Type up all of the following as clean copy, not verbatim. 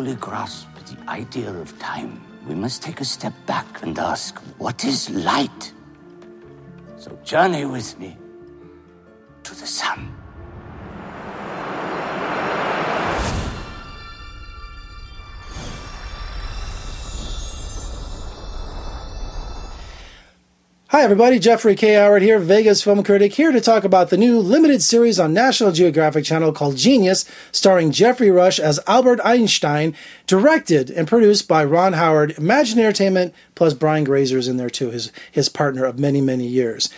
fully grasp the idea of time, we must take a step back and ask, what is light? So journey with me to the sun. Hi everybody, Jeffrey K. Howard here, Vegas Film Critic, here to talk about the new limited series on National Geographic Channel called Genius, starring Geoffrey Rush as Albert Einstein, directed and produced by Ron Howard, Imagine Entertainment, plus Brian Grazer's in there too, his partner of many, many years.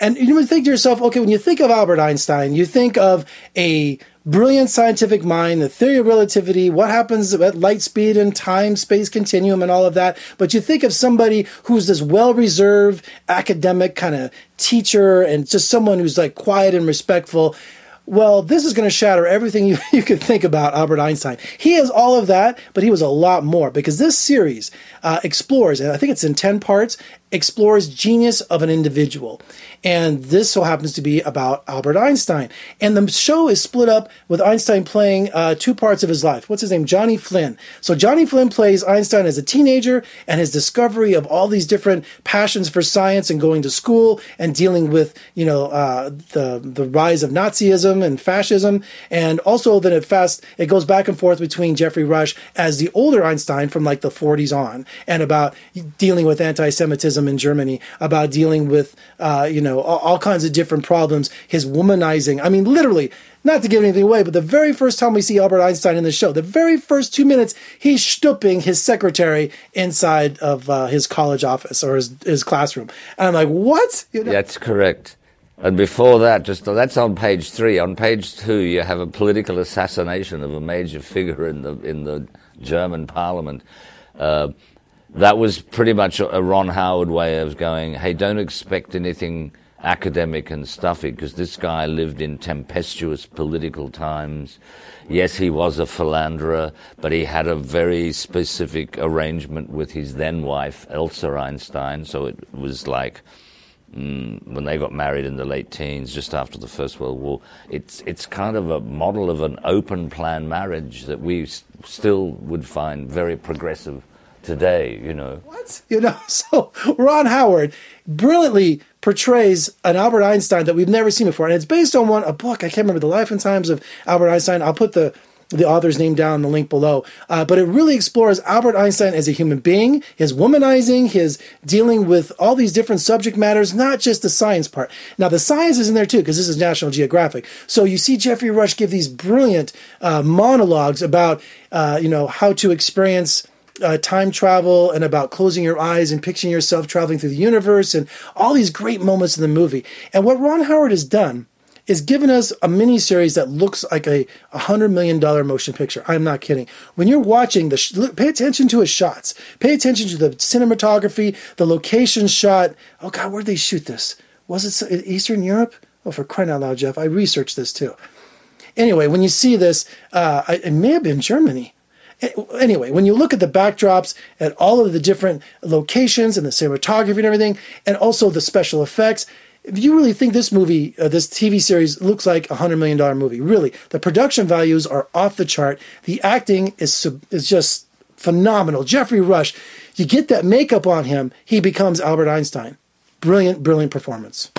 And you would think to yourself, okay, when you think of Albert Einstein, you think of a brilliant scientific mind, the theory of relativity, what happens at light speed and time, space continuum and all of that. But you think of somebody who's this well-reserved academic kind of teacher and just someone who's like quiet and respectful. Well, this is going to shatter everything you could think about Albert Einstein. He is all of that, but he was a lot more, because this series explores, and I think it's in 10 parts, explores genius of an individual. And this so happens to be about Albert Einstein. And the show is split up with Einstein playing two parts of his life. What's his name? Johnny Flynn. So Johnny Flynn plays Einstein as a teenager and his discovery of all these different passions for science and going to school and dealing with, the rise of Nazism and fascism. And also then it goes back and forth between Geoffrey Rush as the older Einstein from like the 40s on, and about dealing with anti-Semitism in Germany, about dealing with, all kinds of different problems, his womanizing. I mean, literally, not to give anything away, but the very first time we see Albert Einstein in the show, the very first 2 minutes, he's stooping his secretary inside of his college office or his classroom. And I'm like, what? That's correct. And before that, that's on page 3. On page 2, you have a political assassination of a major figure in the German parliament. That was pretty much a Ron Howard way of going, hey, don't expect anything academic and stuffy, because this guy lived in tempestuous political times. Yes, he was a philanderer, but he had a very specific arrangement with his then-wife, Elsa Einstein, so it was like when they got married in the late teens, just after the First World War. It's kind of a model of an open-plan marriage that we still would find very progressive today, What? So Ron Howard brilliantly portrays an Albert Einstein that we've never seen before. And it's based on a book. I can't remember the Life and Times of Albert Einstein. I'll put the author's name down in the link below. But it really explores Albert Einstein as a human being, his womanizing, his dealing with all these different subject matters, not just the science part. Now, the science is in there too, because this is National Geographic. So you see Geoffrey Rush give these brilliant monologues about, how to experience time travel and about closing your eyes and picturing yourself traveling through the universe and all these great moments in the movie. And what Ron Howard has done is given us a miniseries that looks like a $100 million motion picture. I'm not kidding. When you're watching, pay attention to his shots. Pay attention to the cinematography, the location shot. Oh, God, where'd they shoot this? Was it Eastern Europe? Oh, for crying out loud, Jeff. I researched this too. Anyway, when you see this, it may have been Germany. Anyway, when you look at the backdrops, at all of the different locations and the cinematography and everything, and also the special effects, if you really think this movie, this TV series, looks like a $100 million movie, really, the production values are off the chart. The acting is just phenomenal. Geoffrey Rush, you get that makeup on him, he becomes Albert Einstein. Brilliant, brilliant performance.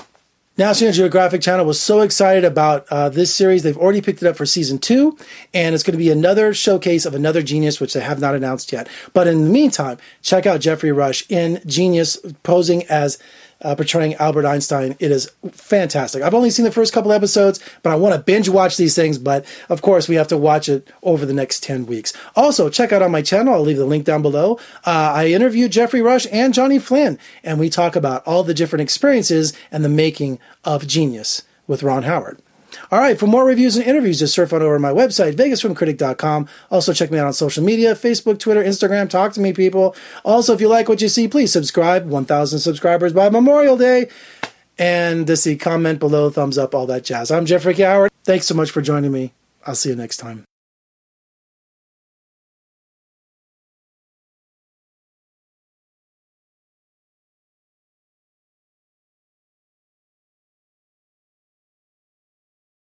National Geographic Channel was so excited about this series. They've already picked it up for season 2, and it's going to be another showcase of another genius, which they have not announced yet. But in the meantime, check out Geoffrey Rush in Genius, posing as portraying Albert Einstein. It is fantastic. I've only seen the first couple episodes, but I want to binge watch these things. But of course, we have to watch it over the next 10 weeks. Also, check out on my channel. I'll leave the link down below. I interview Geoffrey Rush and Johnny Flynn, and we talk about all the different experiences and the making of Genius with Ron Howard. All right, for more reviews and interviews, just surf on over to my website, VegasFilmCritic.com. Also, check me out on social media, Facebook, Twitter, Instagram. Talk to me, people. Also, if you like what you see, please subscribe. 1,000 subscribers by Memorial Day. And to see, comment below, thumbs up, all that jazz. I'm Jeffrey K. Howard. Thanks so much for joining me. I'll see you next time.